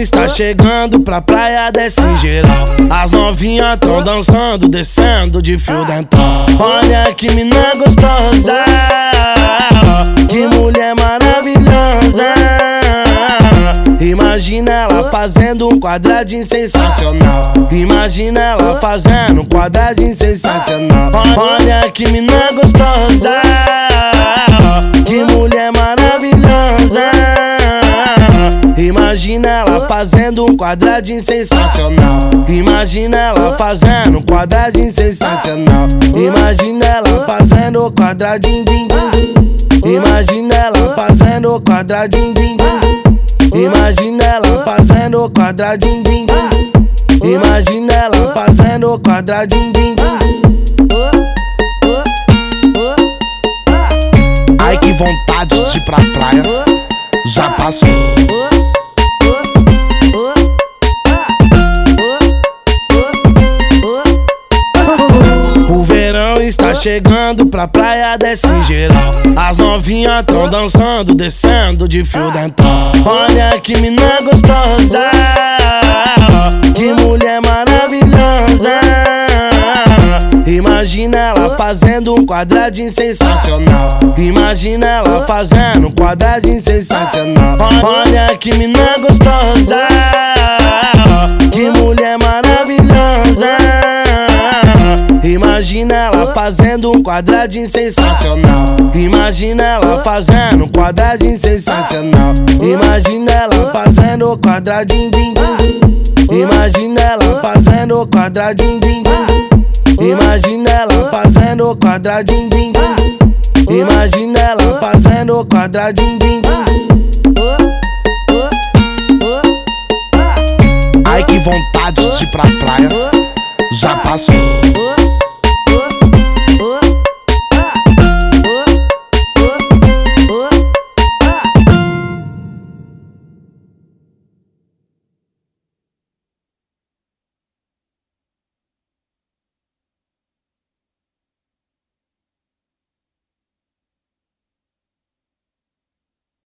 está chegando pra praia, desce geral. As novinhas tão dançando, descendo de fio dental. Olha que mina gostosa, que mulher maravilhosa. Imagina ela fazendo um quadradinho sensacional. Imagina ela fazendo um quadradinho sensacional. Olha que mina gostosa, que mulher maravilhosa. Imagina ela fazendo um quadradinho sensacional. Imagina ela fazendo um quadradinho sensacional. Imagina ela fazendo o quadradinho. Imagina ela fazendo o quadradinho. Imagina ela fazendo o quadradinho. Imagina ela fazendo o quadradinho. Ai que vontade de ir pra praia já passou. O verão está chegando pra praia, desce geral. As novinhas tão dançando, descendo de fio dental. Olha que mina gostosa, que mulher maravilhosa. Imagina ela fazendo um quadradinho sensacional. Imagina ela fazendo um quadradinho sensacional. Olha que mina gostosa, que mulher maravilhosa. Imagina ela fazendo um quadradinho sensacional. Imagina ela fazendo um quadradinho sensacional. Imagina ela fazendo o quadradinho. Imagina ela fazendo o quadradinho. Imagina ela fazendo o quadradinho. Imagina ela fazendo o quadradinho. Ai que vontade de ir pra praia já passou.